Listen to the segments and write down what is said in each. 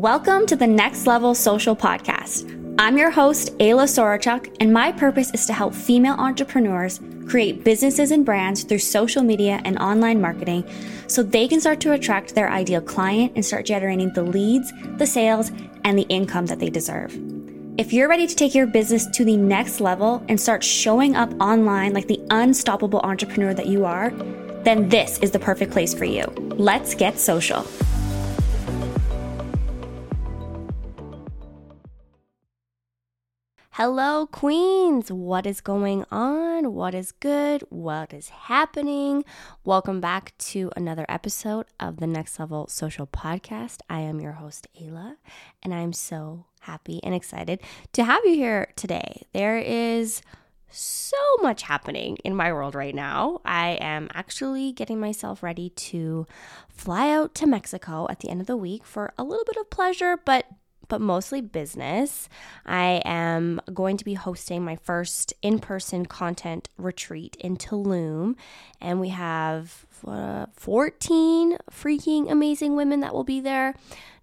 Welcome to the Next Level Social Podcast. I'm your host, Ayla Sorochuk, and my purpose is to help female entrepreneurs create businesses and brands through social media and online marketing so they can start to attract their ideal client and start generating the leads, the sales, and the income that they deserve. If you're ready to take your business to the next level and start showing up online like the unstoppable entrepreneur that you are, then this is the perfect place for you. Let's get social. Hello, Queens. What is going on? What is good? What is happening? Welcome back to another episode of the Next Level Social Podcast. I am your host, Ayla, and I'm so happy and excited to have you here today. There is so much happening in my world right now. I am actually getting myself ready to fly out to Mexico at the end of the week for a little bit of pleasure, but mostly business. I am going to be hosting my first in-person content retreat in Tulum, and we have 14 freaking amazing women that will be there,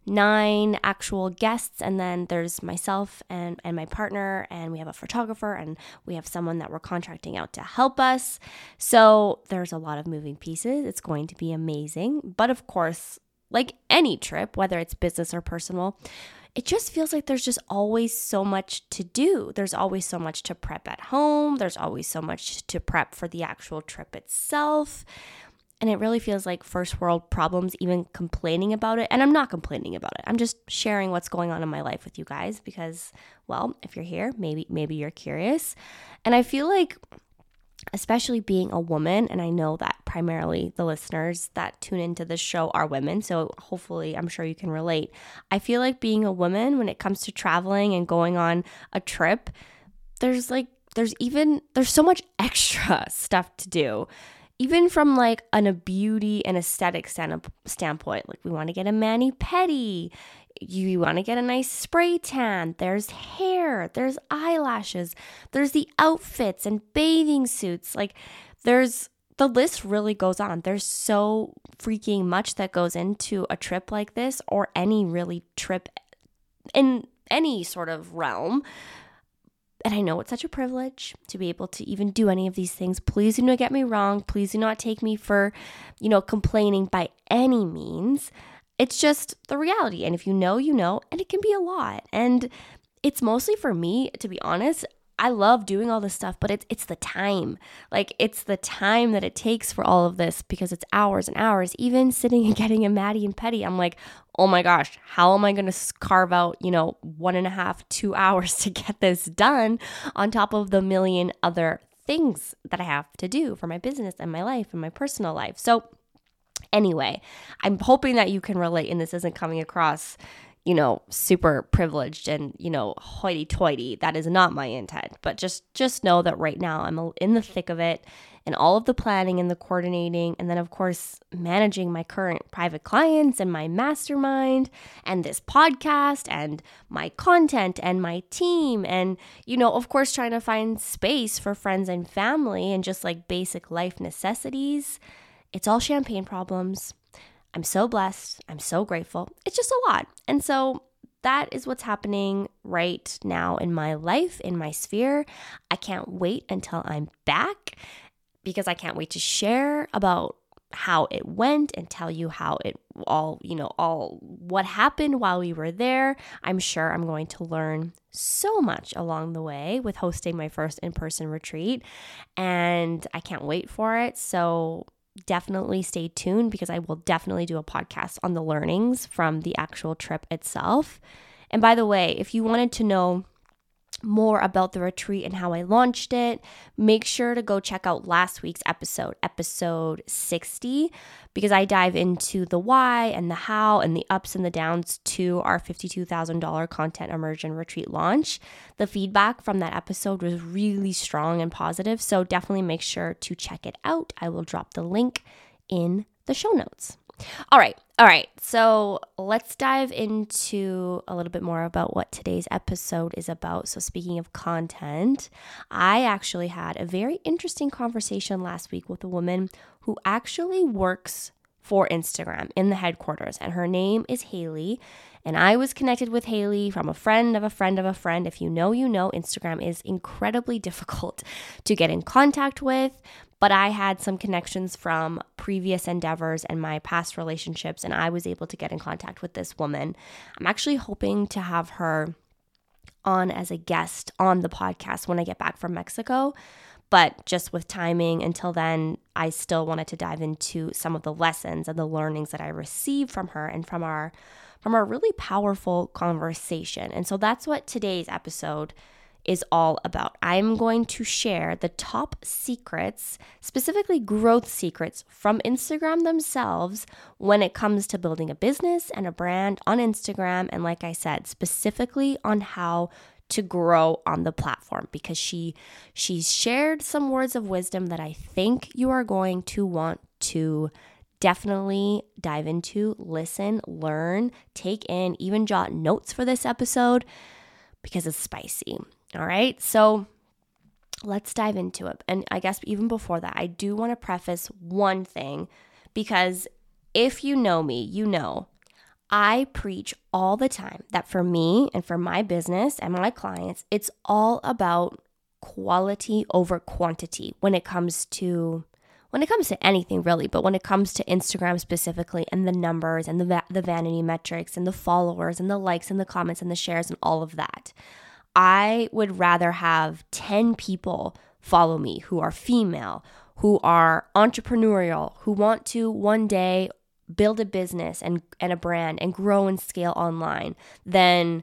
9 actual guests, and then there's myself and my partner, and we have a photographer, and we have someone that we're contracting out to help us. So there's a lot of moving pieces. It's going to be amazing. But of course, like any trip, whether it's business or personal, it just feels like there's just always so much to do. There's always so much to prep at home. There's always so much to prep for the actual trip itself. And it really feels like first world problems even complaining about it. And I'm not complaining about it. I'm just sharing what's going on in my life with you guys because, well, if you're here, maybe you're curious. And I feel like, especially being a woman, and I know that primarily the listeners that tune into this show are women, so hopefully I'm sure you can relate. I feel like being a woman when it comes to traveling and going on a trip, there's so much extra stuff to do. Even from like a beauty and aesthetic standpoint, like we want to get a mani-pedi, you want to get a nice spray tan, there's hair, there's eyelashes, there's the outfits and bathing suits, like the list really goes on. There's so freaking much that goes into a trip like this or any really trip in any sort of realm. And I know it's such a privilege to be able to even do any of these things. Please do not get me wrong. Please do not take me for, complaining by any means. It's just the reality. And if you know, you know, and it can be a lot. And it's mostly for me, to be honest, I love doing all this stuff, but it's the time. Like, it's the time that it takes for all of this because it's hours and hours. Even sitting and getting a mani and pedi, I'm like, oh my gosh, how am I going to carve out, 1.5, 2 hours to get this done on top of the million other things that I have to do for my business and my life and my personal life. So anyway, I'm hoping that you can relate and this isn't coming across super privileged and, hoity-toity. That is not my intent. But just know that right now I'm in the thick of it and all of the planning and the coordinating and then, of course, managing my current private clients and my mastermind and this podcast and my content and my team and, of course, trying to find space for friends and family and just like basic life necessities. It's all champagne problems. I'm so blessed. I'm so grateful. It's just a lot. And so that is what's happening right now in my life, in my sphere. I can't wait until I'm back because I can't wait to share about how it went and tell you how it all, what happened while we were there. I'm sure I'm going to learn so much along the way with hosting my first in-person retreat, and I can't wait for it. So definitely stay tuned because I will definitely do a podcast on the learnings from the actual trip itself. And by the way, if you wanted to know more about the retreat and how I launched it, make sure to go check out last week's episode 60, because I dive into the why and the how and the ups and the downs to our $52,000 content immersion retreat launch. The feedback from that episode was really strong and positive, so definitely make sure to check it out. I will drop the link in the show notes. All right. So let's dive into a little bit more about what today's episode is about. So speaking of content, I actually had a very interesting conversation last week with a woman who actually works for Instagram in the headquarters, and her name is Haley. And I was connected with Haley from a friend of a friend of a friend. If you know, you know, Instagram is incredibly difficult to get in contact with, but I had some connections from previous endeavors and my past relationships, and I was able to get in contact with this woman. I'm actually hoping to have her on as a guest on the podcast when I get back from Mexico, but just with timing. Until then, I still wanted to dive into some of the lessons and the learnings that I received from her and from our really powerful conversation. And so that's what today's episode is all about. I'm going to share the top secrets, specifically growth secrets from Instagram themselves when it comes to building a business and a brand on Instagram. And like I said, specifically on how to grow on the platform, because she shared some words of wisdom that I think you are going to want to definitely dive into, listen, learn, take in, even jot notes for this episode, because it's spicy. All right, so let's dive into it. And I guess even before that, I do want to preface one thing, because if you know me, you know I preach all the time that for me and for my business and my clients, it's all about quality over quantity when it comes to anything really, but when it comes to Instagram specifically, and the numbers and the vanity metrics and the followers and the likes and the comments and the shares and all of that. I would rather have 10 people follow me who are female, who are entrepreneurial, who want to one day build a business and a brand and grow and scale online than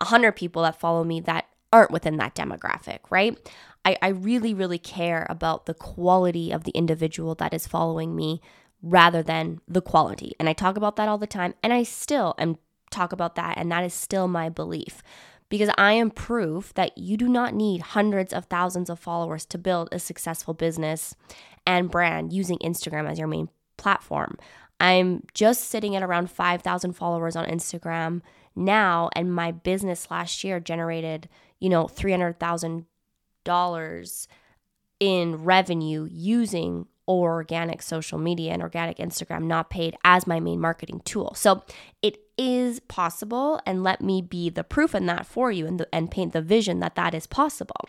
100 people that follow me that aren't within that demographic, right? I really, really care about the quality of the individual that is following me rather than the quality. And I talk about that all the time, and I still talk about that, and that is still my belief, because I am proof that you do not need hundreds of thousands of followers to build a successful business and brand using Instagram as your main platform. I'm just sitting at around 5,000 followers on Instagram now, and my business last year generated, $300,000 in revenue using organic social media and organic Instagram, not paid, as my main marketing tool. So it is possible, and let me be the proof in that for you and paint the vision that is possible.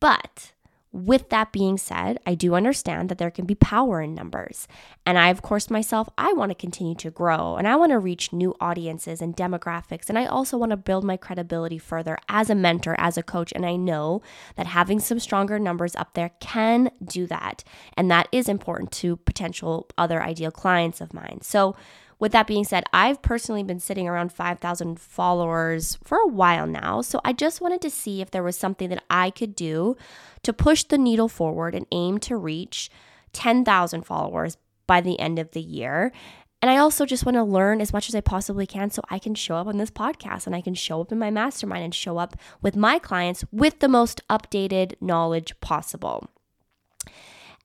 But with that being said, I do understand that there can be power in numbers. And I, of course, myself, I want to continue to grow, and I want to reach new audiences and demographics. And I also want to build my credibility further as a mentor, as a coach. And I know that having some stronger numbers up there can do that. And that is important to potential other ideal clients of mine. So with that being said, I've personally been sitting around 5,000 followers for a while now, so I just wanted to see if there was something that I could do to push the needle forward and aim to reach 10,000 followers by the end of the year. And I also just want to learn as much as I possibly can so I can show up on this podcast and I can show up in my mastermind and show up with my clients with the most updated knowledge possible.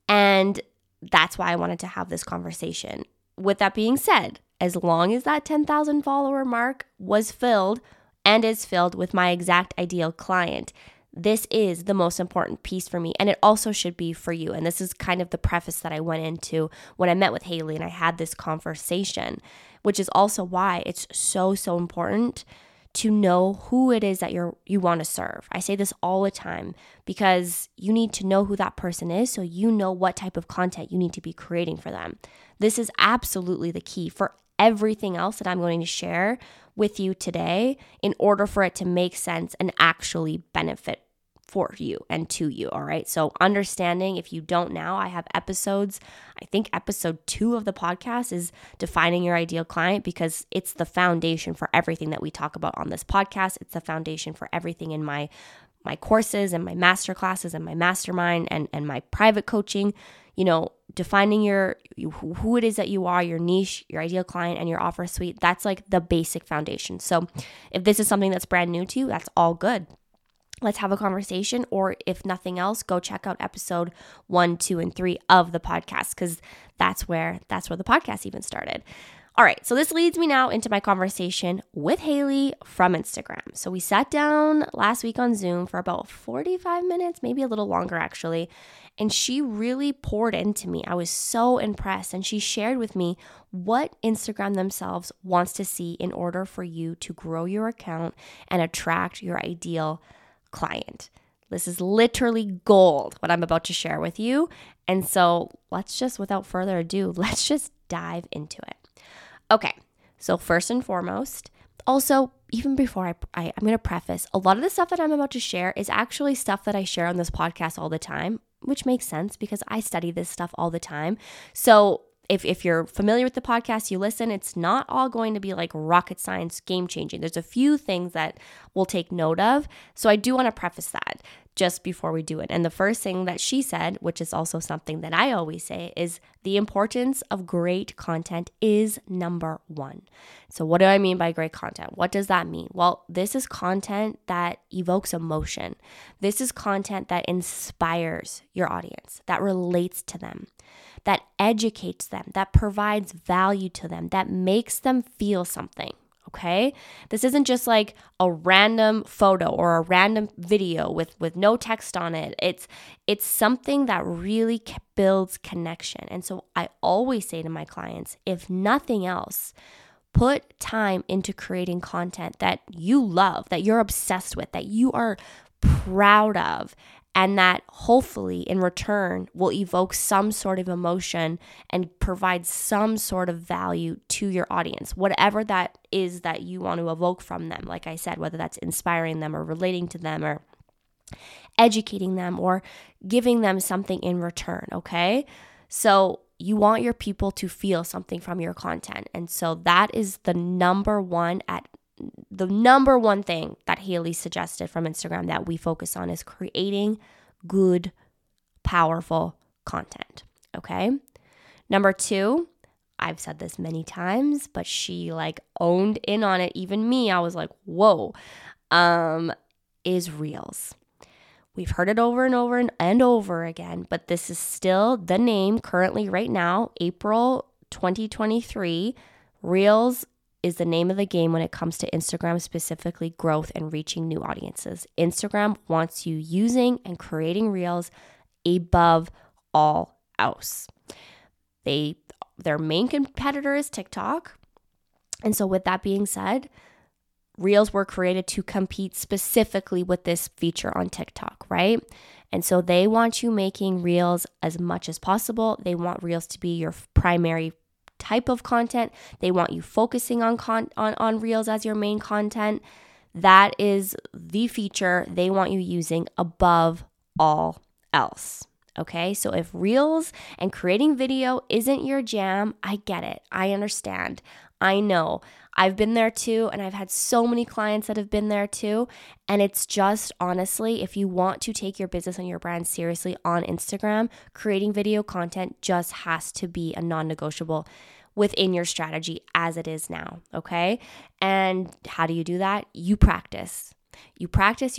And that's why I wanted to have this conversation. With that being said, as long as that 10,000 follower mark was filled and is filled with my exact ideal client, this is the most important piece for me, and it also should be for you. And this is kind of the preface that I went into when I met with Haley and I had this conversation, which is also why it's so, so important to know who it is that you want to serve. I say this all the time, because you need to know who that person is so you know what type of content you need to be creating for them. This is absolutely the key for everything else that I'm going to share with you today in order for it to make sense and actually benefit for you and to you, all right? So understanding, if you don't now, I have episodes. I think episode 2 of the podcast is defining your ideal client, because it's the foundation for everything that we talk about on this podcast. It's the foundation for everything in my courses and my master classes and my mastermind and my private coaching. Defining who it is that you are, your niche, your ideal client, and your offer suite, that's like the basic foundation. So if this is something that's brand new to you, that's all good. Let's have a conversation, or if nothing else, go check out episode 1, 2, and 3 of the podcast, because that's where the podcast even started. All right, so this leads me now into my conversation with Haley from Instagram. So we sat down last week on Zoom for about 45 minutes, maybe a little longer actually, and she really poured into me. I was so impressed, and she shared with me what Instagram themselves wants to see in order for you to grow your account and attract your ideal client. This is literally gold, what I'm about to share with you. And so without further ado, let's just dive into it. Okay, so first and foremost, also, even before I'm going to preface, a lot of the stuff that I'm about to share is actually stuff that I share on this podcast all the time, which makes sense because I study this stuff all the time. So if you're familiar with the podcast, you listen, it's not all going to be like rocket science, game-changing. There's a few things that we'll take note of. So I do want to preface that just before we do it. And the first thing that she said, which is also something that I always say, is the importance of great content is number one. So what do I mean by great content? What does that mean? Well, this is content that evokes emotion. This is content that inspires your audience, that relates to them, that educates them, that provides value to them, that makes them feel something. Okay, this isn't just like a random photo or a random video with no text on it. It's something that really builds connection. And so I always say to my clients, if nothing else, put time into creating content that you love, that you're obsessed with, that you are proud of, and that hopefully in return will evoke some sort of emotion and provide some sort of value to your audience, whatever that is that you want to evoke from them. Like I said, whether that's inspiring them or relating to them or educating them or giving them something in return, okay? So you want your people to feel something from your content. And so that is the number one thing that Haley suggested from Instagram that we focus on is creating good, powerful content, okay? Number two, I've said this many times, but she like owned in on it. Even me, I was like, whoa, is Reels. We've heard it over and over and over again, but this is still the name currently right now, April 2023, Reels is the name of the game when it comes to Instagram, specifically growth and reaching new audiences. Instagram wants you using and creating Reels above all else. Their main competitor is TikTok. And so with that being said, Reels were created to compete specifically with this feature on TikTok, right? And so they want you making Reels as much as possible. They want Reels to be your primary type of content. They want you focusing on Reels as your main content. That is the feature they want you using above all else. Okay, so if Reels and creating video isn't your jam, I get it. I understand. I know. I've been there too, and I've had so many clients that have been there too. And it's just honestly, if you want to take your business and your brand seriously on Instagram, creating video content just has to be a non-negotiable within your strategy as it is now, okay? And how do you do that? You practice. You practice.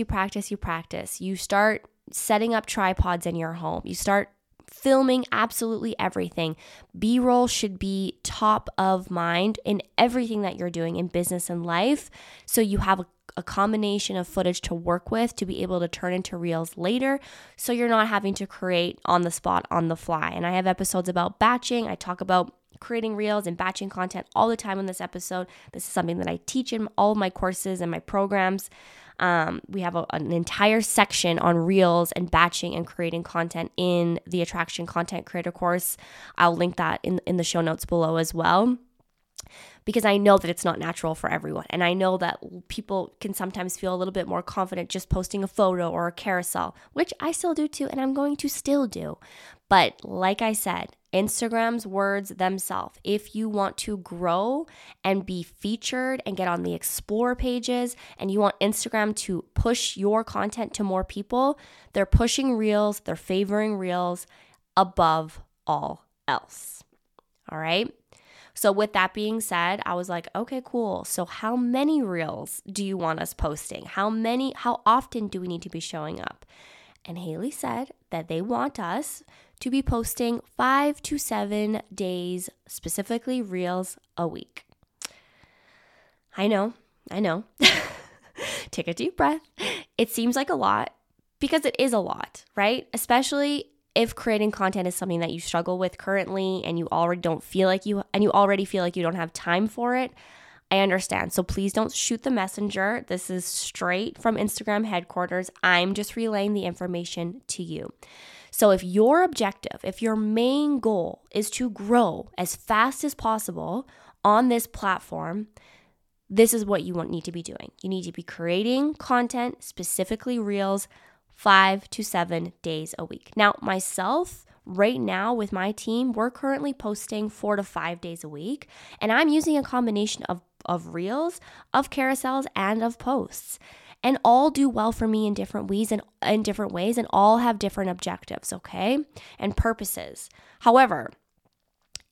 You start setting up tripods in your home. You start filming absolutely everything. B-roll should be top of mind in everything that you're doing in business and life. So you have a combination of footage to work with to be able to turn into Reels later. So you're not having to create on the spot, on the fly. And I have episodes about batching. I talk about creating Reels and batching content all the time in this episode. This is something that I teach in all of my courses and my programs. We have an entire section on Reels and batching and creating content in the Attraction Content Creator course. I'll link that in the show notes below as well, because I know that it's not natural for everyone. And I know that people can sometimes feel a little bit more confident just posting a photo or a carousel, which I still do too, and I'm going to still do. But like I said, Instagram's words themselves, if you want to grow and be featured and get on the explore pages and you want Instagram to push your content to more people, they're pushing Reels, they're favoring Reels above all else. All right? So with that being said, I was like, okay, cool. So how many Reels do you want us posting? How often do we need to be showing up? And Haley said that they want us to be posting 5 to 7 days, specifically Reels, a week. I know. Take a deep breath. It seems like a lot because it is a lot, right? Especially if creating content is something that you struggle with currently and you already feel like you don't have time for it. I understand. So please don't shoot the messenger. This is straight from Instagram headquarters. I'm just relaying the information to you. So if your objective, if your main goal is to grow as fast as possible on this platform, this is what you need to be doing. You need to be creating content, specifically Reels, 5 to 7 days a week. Now, myself, right now with my team, we're currently posting 4 to 5 days a week, and I'm using a combination of Reels, of carousels, and of posts. And all do well for me in different ways and all have different objectives, okay? And purposes. However,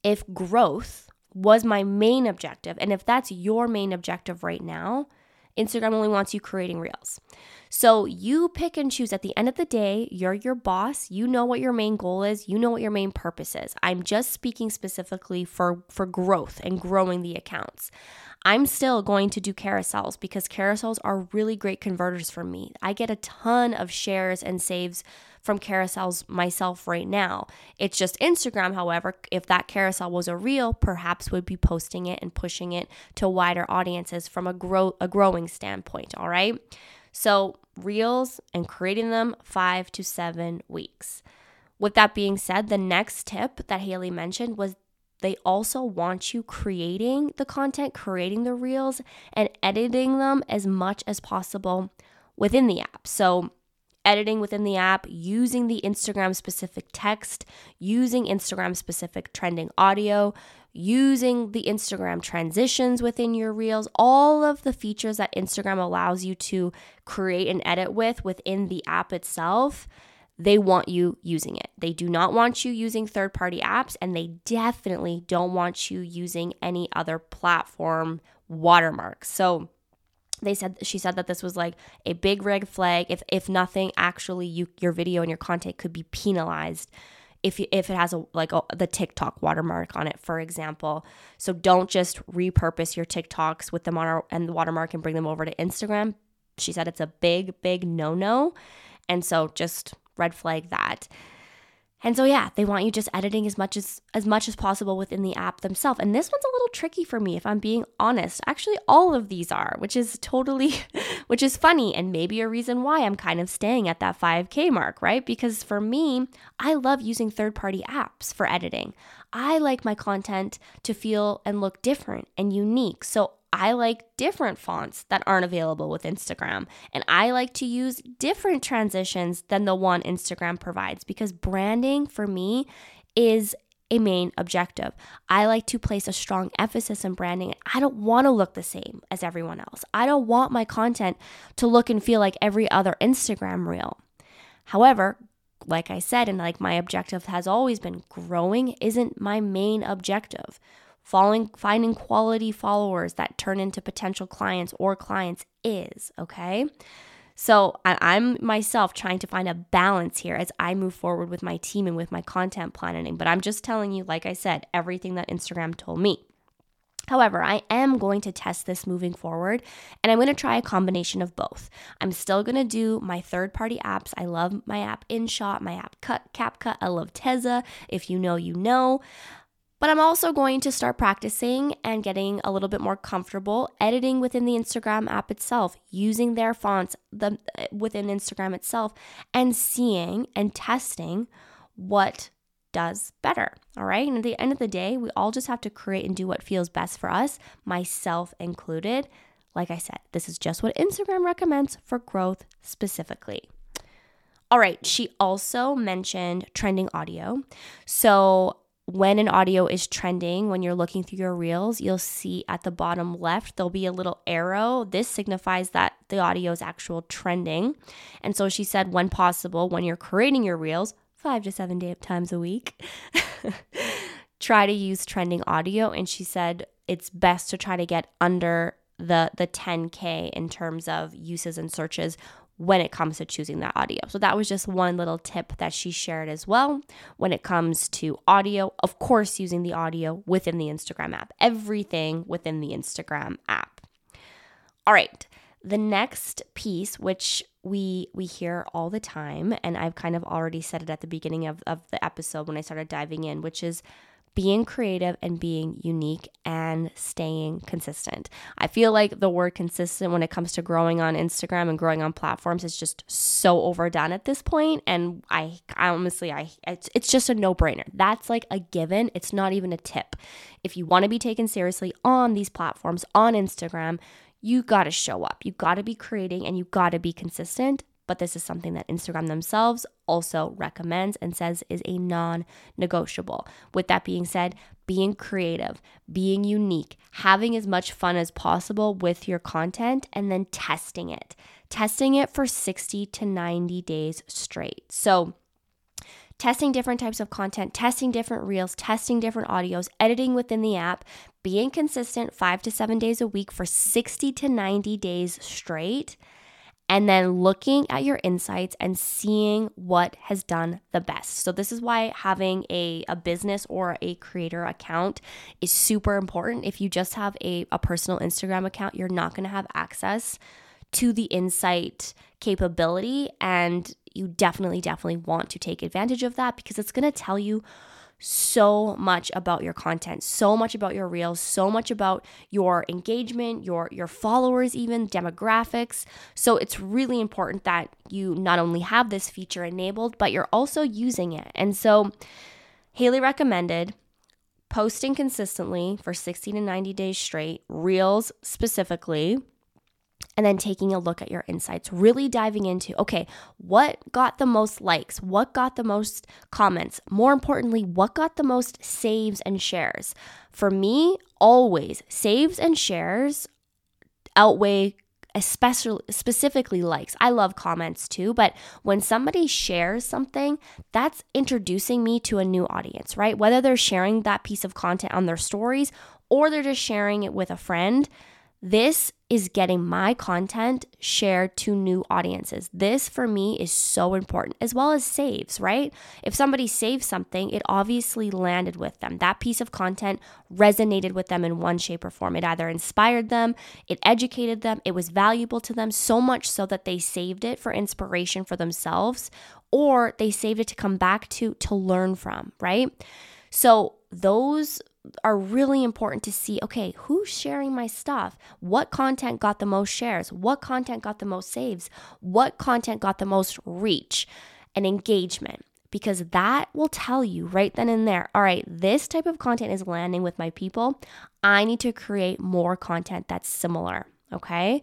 if growth was my main objective, and if that's your main objective right now, Instagram only wants you creating Reels. So you pick and choose. At the end of the day, you're your boss. You know what your main goal is. You know what your main purpose is. I'm just speaking specifically for growth and growing the accounts. I'm still going to do carousels because carousels are really great converters for me. I get a ton of shares and saves from carousels myself right now. It's just Instagram, however, if that carousel was a reel, perhaps would be posting it and pushing it to wider audiences from a growing standpoint, all right? So Reels and creating them 5 to 7 weeks. With that being said, the next tip that Haley mentioned was they also want you creating the content, creating the Reels, and editing them as much as possible within the app. So editing within the app, using the Instagram-specific text, using Instagram-specific trending audio, using the Instagram transitions within your Reels, all of the features that Instagram allows you to create and edit with within the app itself, they want you using it. They do not want you using third-party apps, and they definitely don't want you using any other platform watermarks. So she said that this was like a big red flag. If nothing, actually, your video and your content could be penalized if it has the TikTok watermark on it, for example. So don't just repurpose your TikToks with them and the watermark and bring them over to Instagram. She said it's a big, big no-no, and so just red flag that. And so yeah, they want you just editing as much as possible within the app themselves. And this one's a little tricky for me, if I'm being honest. Actually, all of these are, which is funny and maybe a reason why I'm kind of staying at that 5K mark, right? Because for me, I love using third-party apps for editing. I like my content to feel and look different and unique. So I like different fonts that aren't available with Instagram, and I like to use different transitions than the one Instagram provides because branding for me is a main objective. I like to place a strong emphasis on branding. I don't want to look the same as everyone else. I don't want my content to look and feel like every other Instagram reel. However, like I said, and like my objective has always been, growing isn't my main objective. Finding quality followers that turn into potential clients or clients is, okay? So I'm myself trying to find a balance here as I move forward with my team and with my content planning, but I'm just telling you, like I said, everything that Instagram told me. However, I am going to test this moving forward, and I'm going to try a combination of both. I'm still going to do my third-party apps. I love my app InShot, my app CapCut. I love Tezza. If you know, you know. But I'm also going to start practicing and getting a little bit more comfortable editing within the Instagram app itself, using their fonts within Instagram itself, and seeing and testing what does better, all right? And at the end of the day, we all just have to create and do what feels best for us, myself included. Like I said, this is just what Instagram recommends for growth specifically. All right, she also mentioned trending audio. So when an audio is trending, when you're looking through your Reels, you'll see at the bottom left, there'll be a little arrow. This signifies that the audio is actual trending. And so she said, when possible, when you're creating your Reels, 5 to 7 times a week, try to use trending audio. And she said it's best to try to get under the 10K in terms of uses and searches when it comes to choosing that audio. So that was just one little tip that she shared as well when it comes to audio. Of course, using the audio within the Instagram app, everything within the Instagram app. All right, the next piece, which we hear all the time, and I've kind of already said it at the beginning of the episode when I started diving in, which is being creative and being unique and staying consistent. I feel like the word consistent when it comes to growing on Instagram and growing on platforms is just so overdone at this point. And I honestly, it's just a no-brainer. That's like a given. It's not even a tip. If you want to be taken seriously on these platforms, on Instagram, you got to show up. You got to be creating and you got to be consistent. But this is something that Instagram themselves also recommends and says is a non-negotiable. With that being said, being creative, being unique, having as much fun as possible with your content, and then testing it. Testing it for 60 to 90 days straight. So testing different types of content, testing different reels, testing different audios, editing within the app, being consistent 5 to 7 days a week for 60 to 90 days straight. And then looking at your insights and seeing what has done the best. So this is why having a business or a creator account is super important. If you just have a personal Instagram account, you're not going to have access to the insight capability. And you definitely want to take advantage of that because it's going to tell you so much about your content, so much about your reels, so much about your engagement, your followers, even demographics. So it's really important that you not only have this feature enabled, but you're also using it. And so Haley recommended posting consistently for 60 to 90 days straight, reels specifically, and then taking a look at your insights, really diving into, okay, what got the most likes? What got the most comments? More importantly, what got the most saves and shares? For me, always saves and shares outweigh especially specifically likes. I love comments too, but when somebody shares something, that's introducing me to a new audience, right? Whether they're sharing that piece of content on their stories or they're just sharing it with a friend, this is getting my content shared to new audiences. This for me is so important, as well as saves, right? If somebody saves something, it obviously landed with them. That piece of content resonated with them in one shape or form. It either inspired them, it educated them, it was valuable to them, so much so that they saved it for inspiration for themselves, or they saved it to come back to learn from, right? So those are really important to see, okay, who's sharing my stuff? What content got the most shares? What content got the most saves? What content got the most reach and engagement? Because that will tell you right then and there, all right, this type of content is landing with my people. I need to create more content that's similar, okay?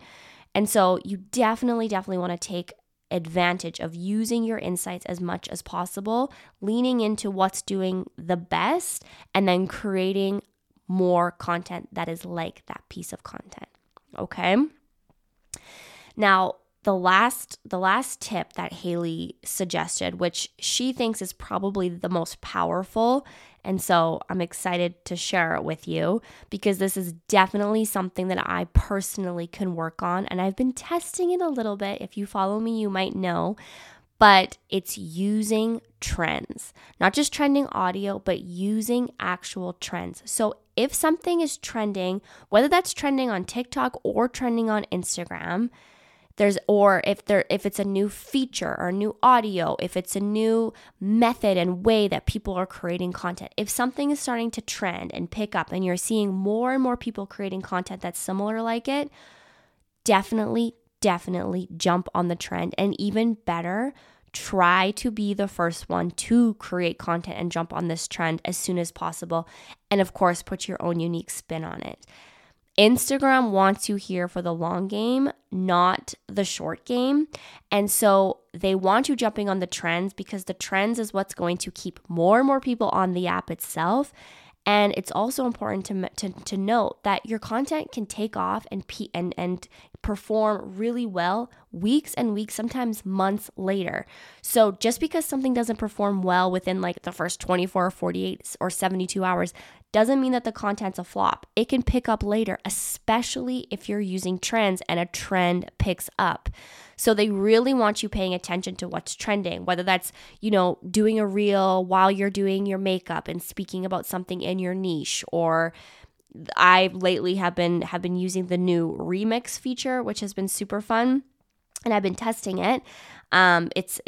And so you definitely want to take advantage of using your insights as much as possible, leaning into what's doing the best, and then creating more content that is like that piece of content, okay? Now, the last tip that Haley suggested, which she thinks is probably the most powerful, and so I'm excited to share it with you because this is definitely something that I personally can work on, and I've been testing it a little bit. If you follow me, you might know, but it's using trends, not just trending audio, but using actual trends. So if something is trending, whether that's trending on TikTok or trending on Instagram, if it's a new feature or a new audio, if it's a new method and way that people are creating content, if something is starting to trend and pick up and you're seeing more and more people creating content that's similar like it, definitely jump on the trend. And even better, try to be the first one to create content and jump on this trend as soon as possible. And of course, put your own unique spin on it. Instagram wants you here for the long game, not the short game. And so they want you jumping on the trends because the trends is what's going to keep more and more people on the app itself. And it's also important to note that your content can take off and perform really well weeks and weeks, sometimes months later. So just because something doesn't perform well within like the first 24 or 48 or 72 hours doesn't mean that the content's a flop. It can pick up later, especially if you're using trends and a trend picks up. So they really want you paying attention to what's trending, whether that's, doing a reel while you're doing your makeup and speaking about something in your niche, or I lately have been using the new remix feature, which has been super fun, and I've been testing it. It's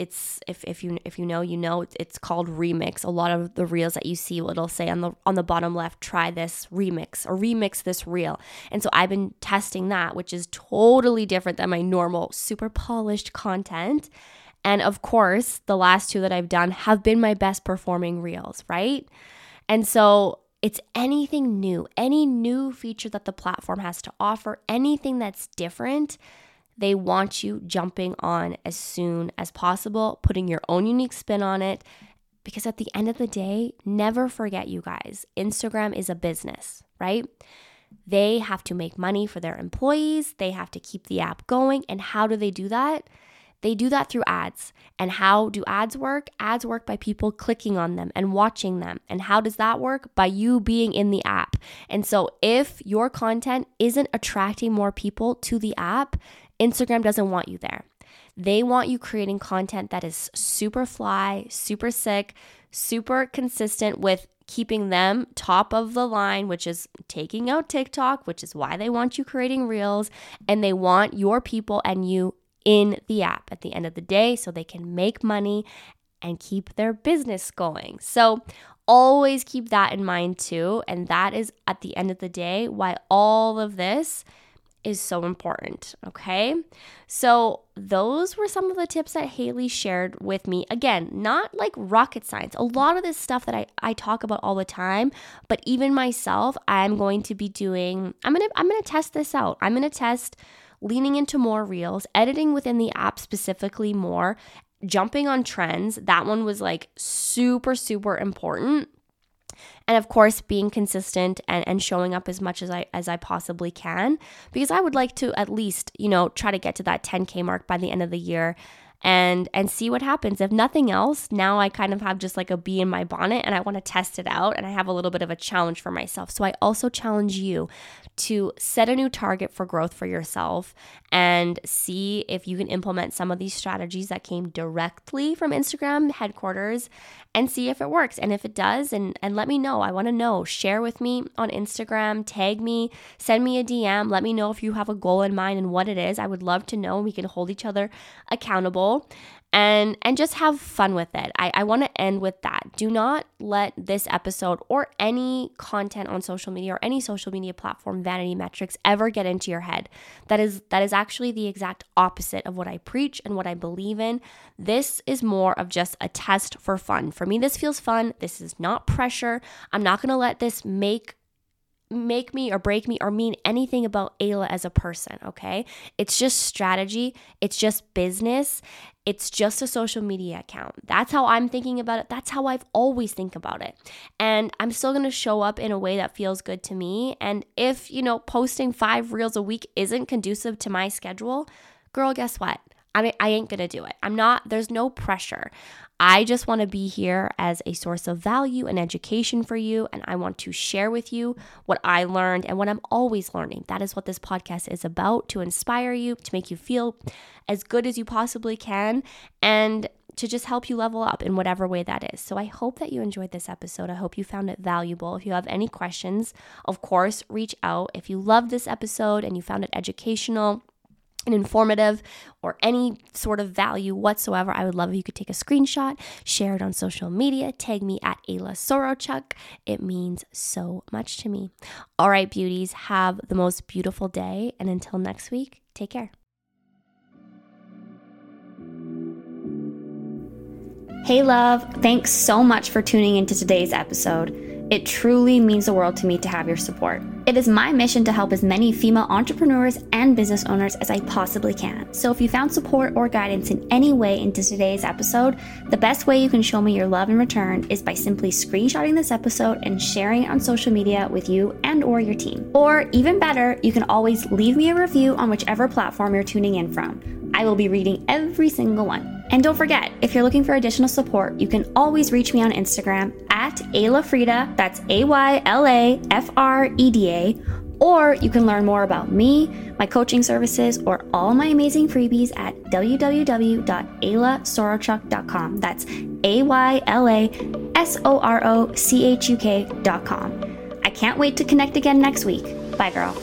if you know, it's called remix. A lot of the reels that you see, it'll say on the bottom left, try this remix or remix this reel. And so I've been testing that, which is totally different than my normal super polished content. And of course, the last two that I've done have been my best performing reels, right? And so it's anything new, any new feature that the platform has to offer, anything that's different. They want you jumping on as soon as possible, putting your own unique spin on it. Because at the end of the day, never forget, you guys, Instagram is a business, right? They have to make money for their employees. They have to keep the app going. And how do they do that? They do that through ads. And how do ads work? Ads work by people clicking on them and watching them. And how does that work? By you being in the app. And so if your content isn't attracting more people to the app, Instagram doesn't want you there. They want you creating content that is super fly, super sick, super consistent with keeping them top of the line, which is taking out TikTok, which is why they want you creating reels, and they want your people and you in the app at the end of the day so they can make money and keep their business going. So always keep that in mind too, and that is at the end of the day why all of this is so important, okay? So those were some of the tips that Haley shared with me. Again, not like rocket science. A lot of this stuff that I talk about all the time, but even myself, I'm gonna test this out. I'm gonna test leaning into more reels, editing within the app specifically more, jumping on trends. That one was like super, super important. And of course, being consistent and showing up as much as I possibly can, because I would like to at least, try to get to that 10K mark by the end of the year and see what happens. If nothing else, now I kind of have just like a bee in my bonnet and I want to test it out, and I have a little bit of a challenge for myself. So I also challenge you to set a new target for growth for yourself and see if you can implement some of these strategies that came directly from Instagram headquarters and see if it works. And if it does, and let me know. I want to know. Share with me on Instagram, tag me, send me a DM. Let me know if you have a goal in mind and what it is. I would love to know. We can hold each other accountable. And just have fun with it. I want to end with that. Do not let this episode or any content on social media or any social media platform vanity metrics ever get into your head. That is actually the exact opposite of what I preach and what I believe in. This is more of just a test for fun. For me, this feels fun. This is not pressure. I'm not going to let this make me or break me or mean anything about Ayla as a person, okay? It's just strategy. It's just business. It's just a social media account. That's how I'm thinking about it. That's how I've always think about it. And I'm still going to show up in a way that feels good to me. And if, posting 5 reels a week isn't conducive to my schedule, girl, guess what? I ain't going to do it. There's no pressure. I just want to be here as a source of value and education for you, and I want to share with you what I learned and what I'm always learning. That is what this podcast is about, to inspire you, to make you feel as good as you possibly can, and to just help you level up in whatever way that is. So I hope that you enjoyed this episode. I hope you found it valuable. If you have any questions, of course, reach out. If you loved this episode and you found it educational and informative or any sort of value whatsoever, I would love if you could take a screenshot, share it on social media, tag me at Ayla Sorochuk. It means so much to me. All right, beauties, have the most beautiful day. And until next week, take care. Hey, love, thanks so much for tuning into today's episode. It truly means the world to me to have your support. It is my mission to help as many female entrepreneurs and business owners as I possibly can. So if you found support or guidance in any way into today's episode, the best way you can show me your love in return is by simply screenshotting this episode and sharing it on social media with you and or your team. Or even better, you can always leave me a review on whichever platform you're tuning in from. I will be reading every single one. And don't forget, if you're looking for additional support, you can always reach me on Instagram at at Ayla Freda, that's AYLAFREDA, or you can learn more about me, my coaching services, or all my amazing freebies at www.aylasorochuk.com. That's AYLASOROCHUK.com. I can't wait to connect again next week. Bye, girl.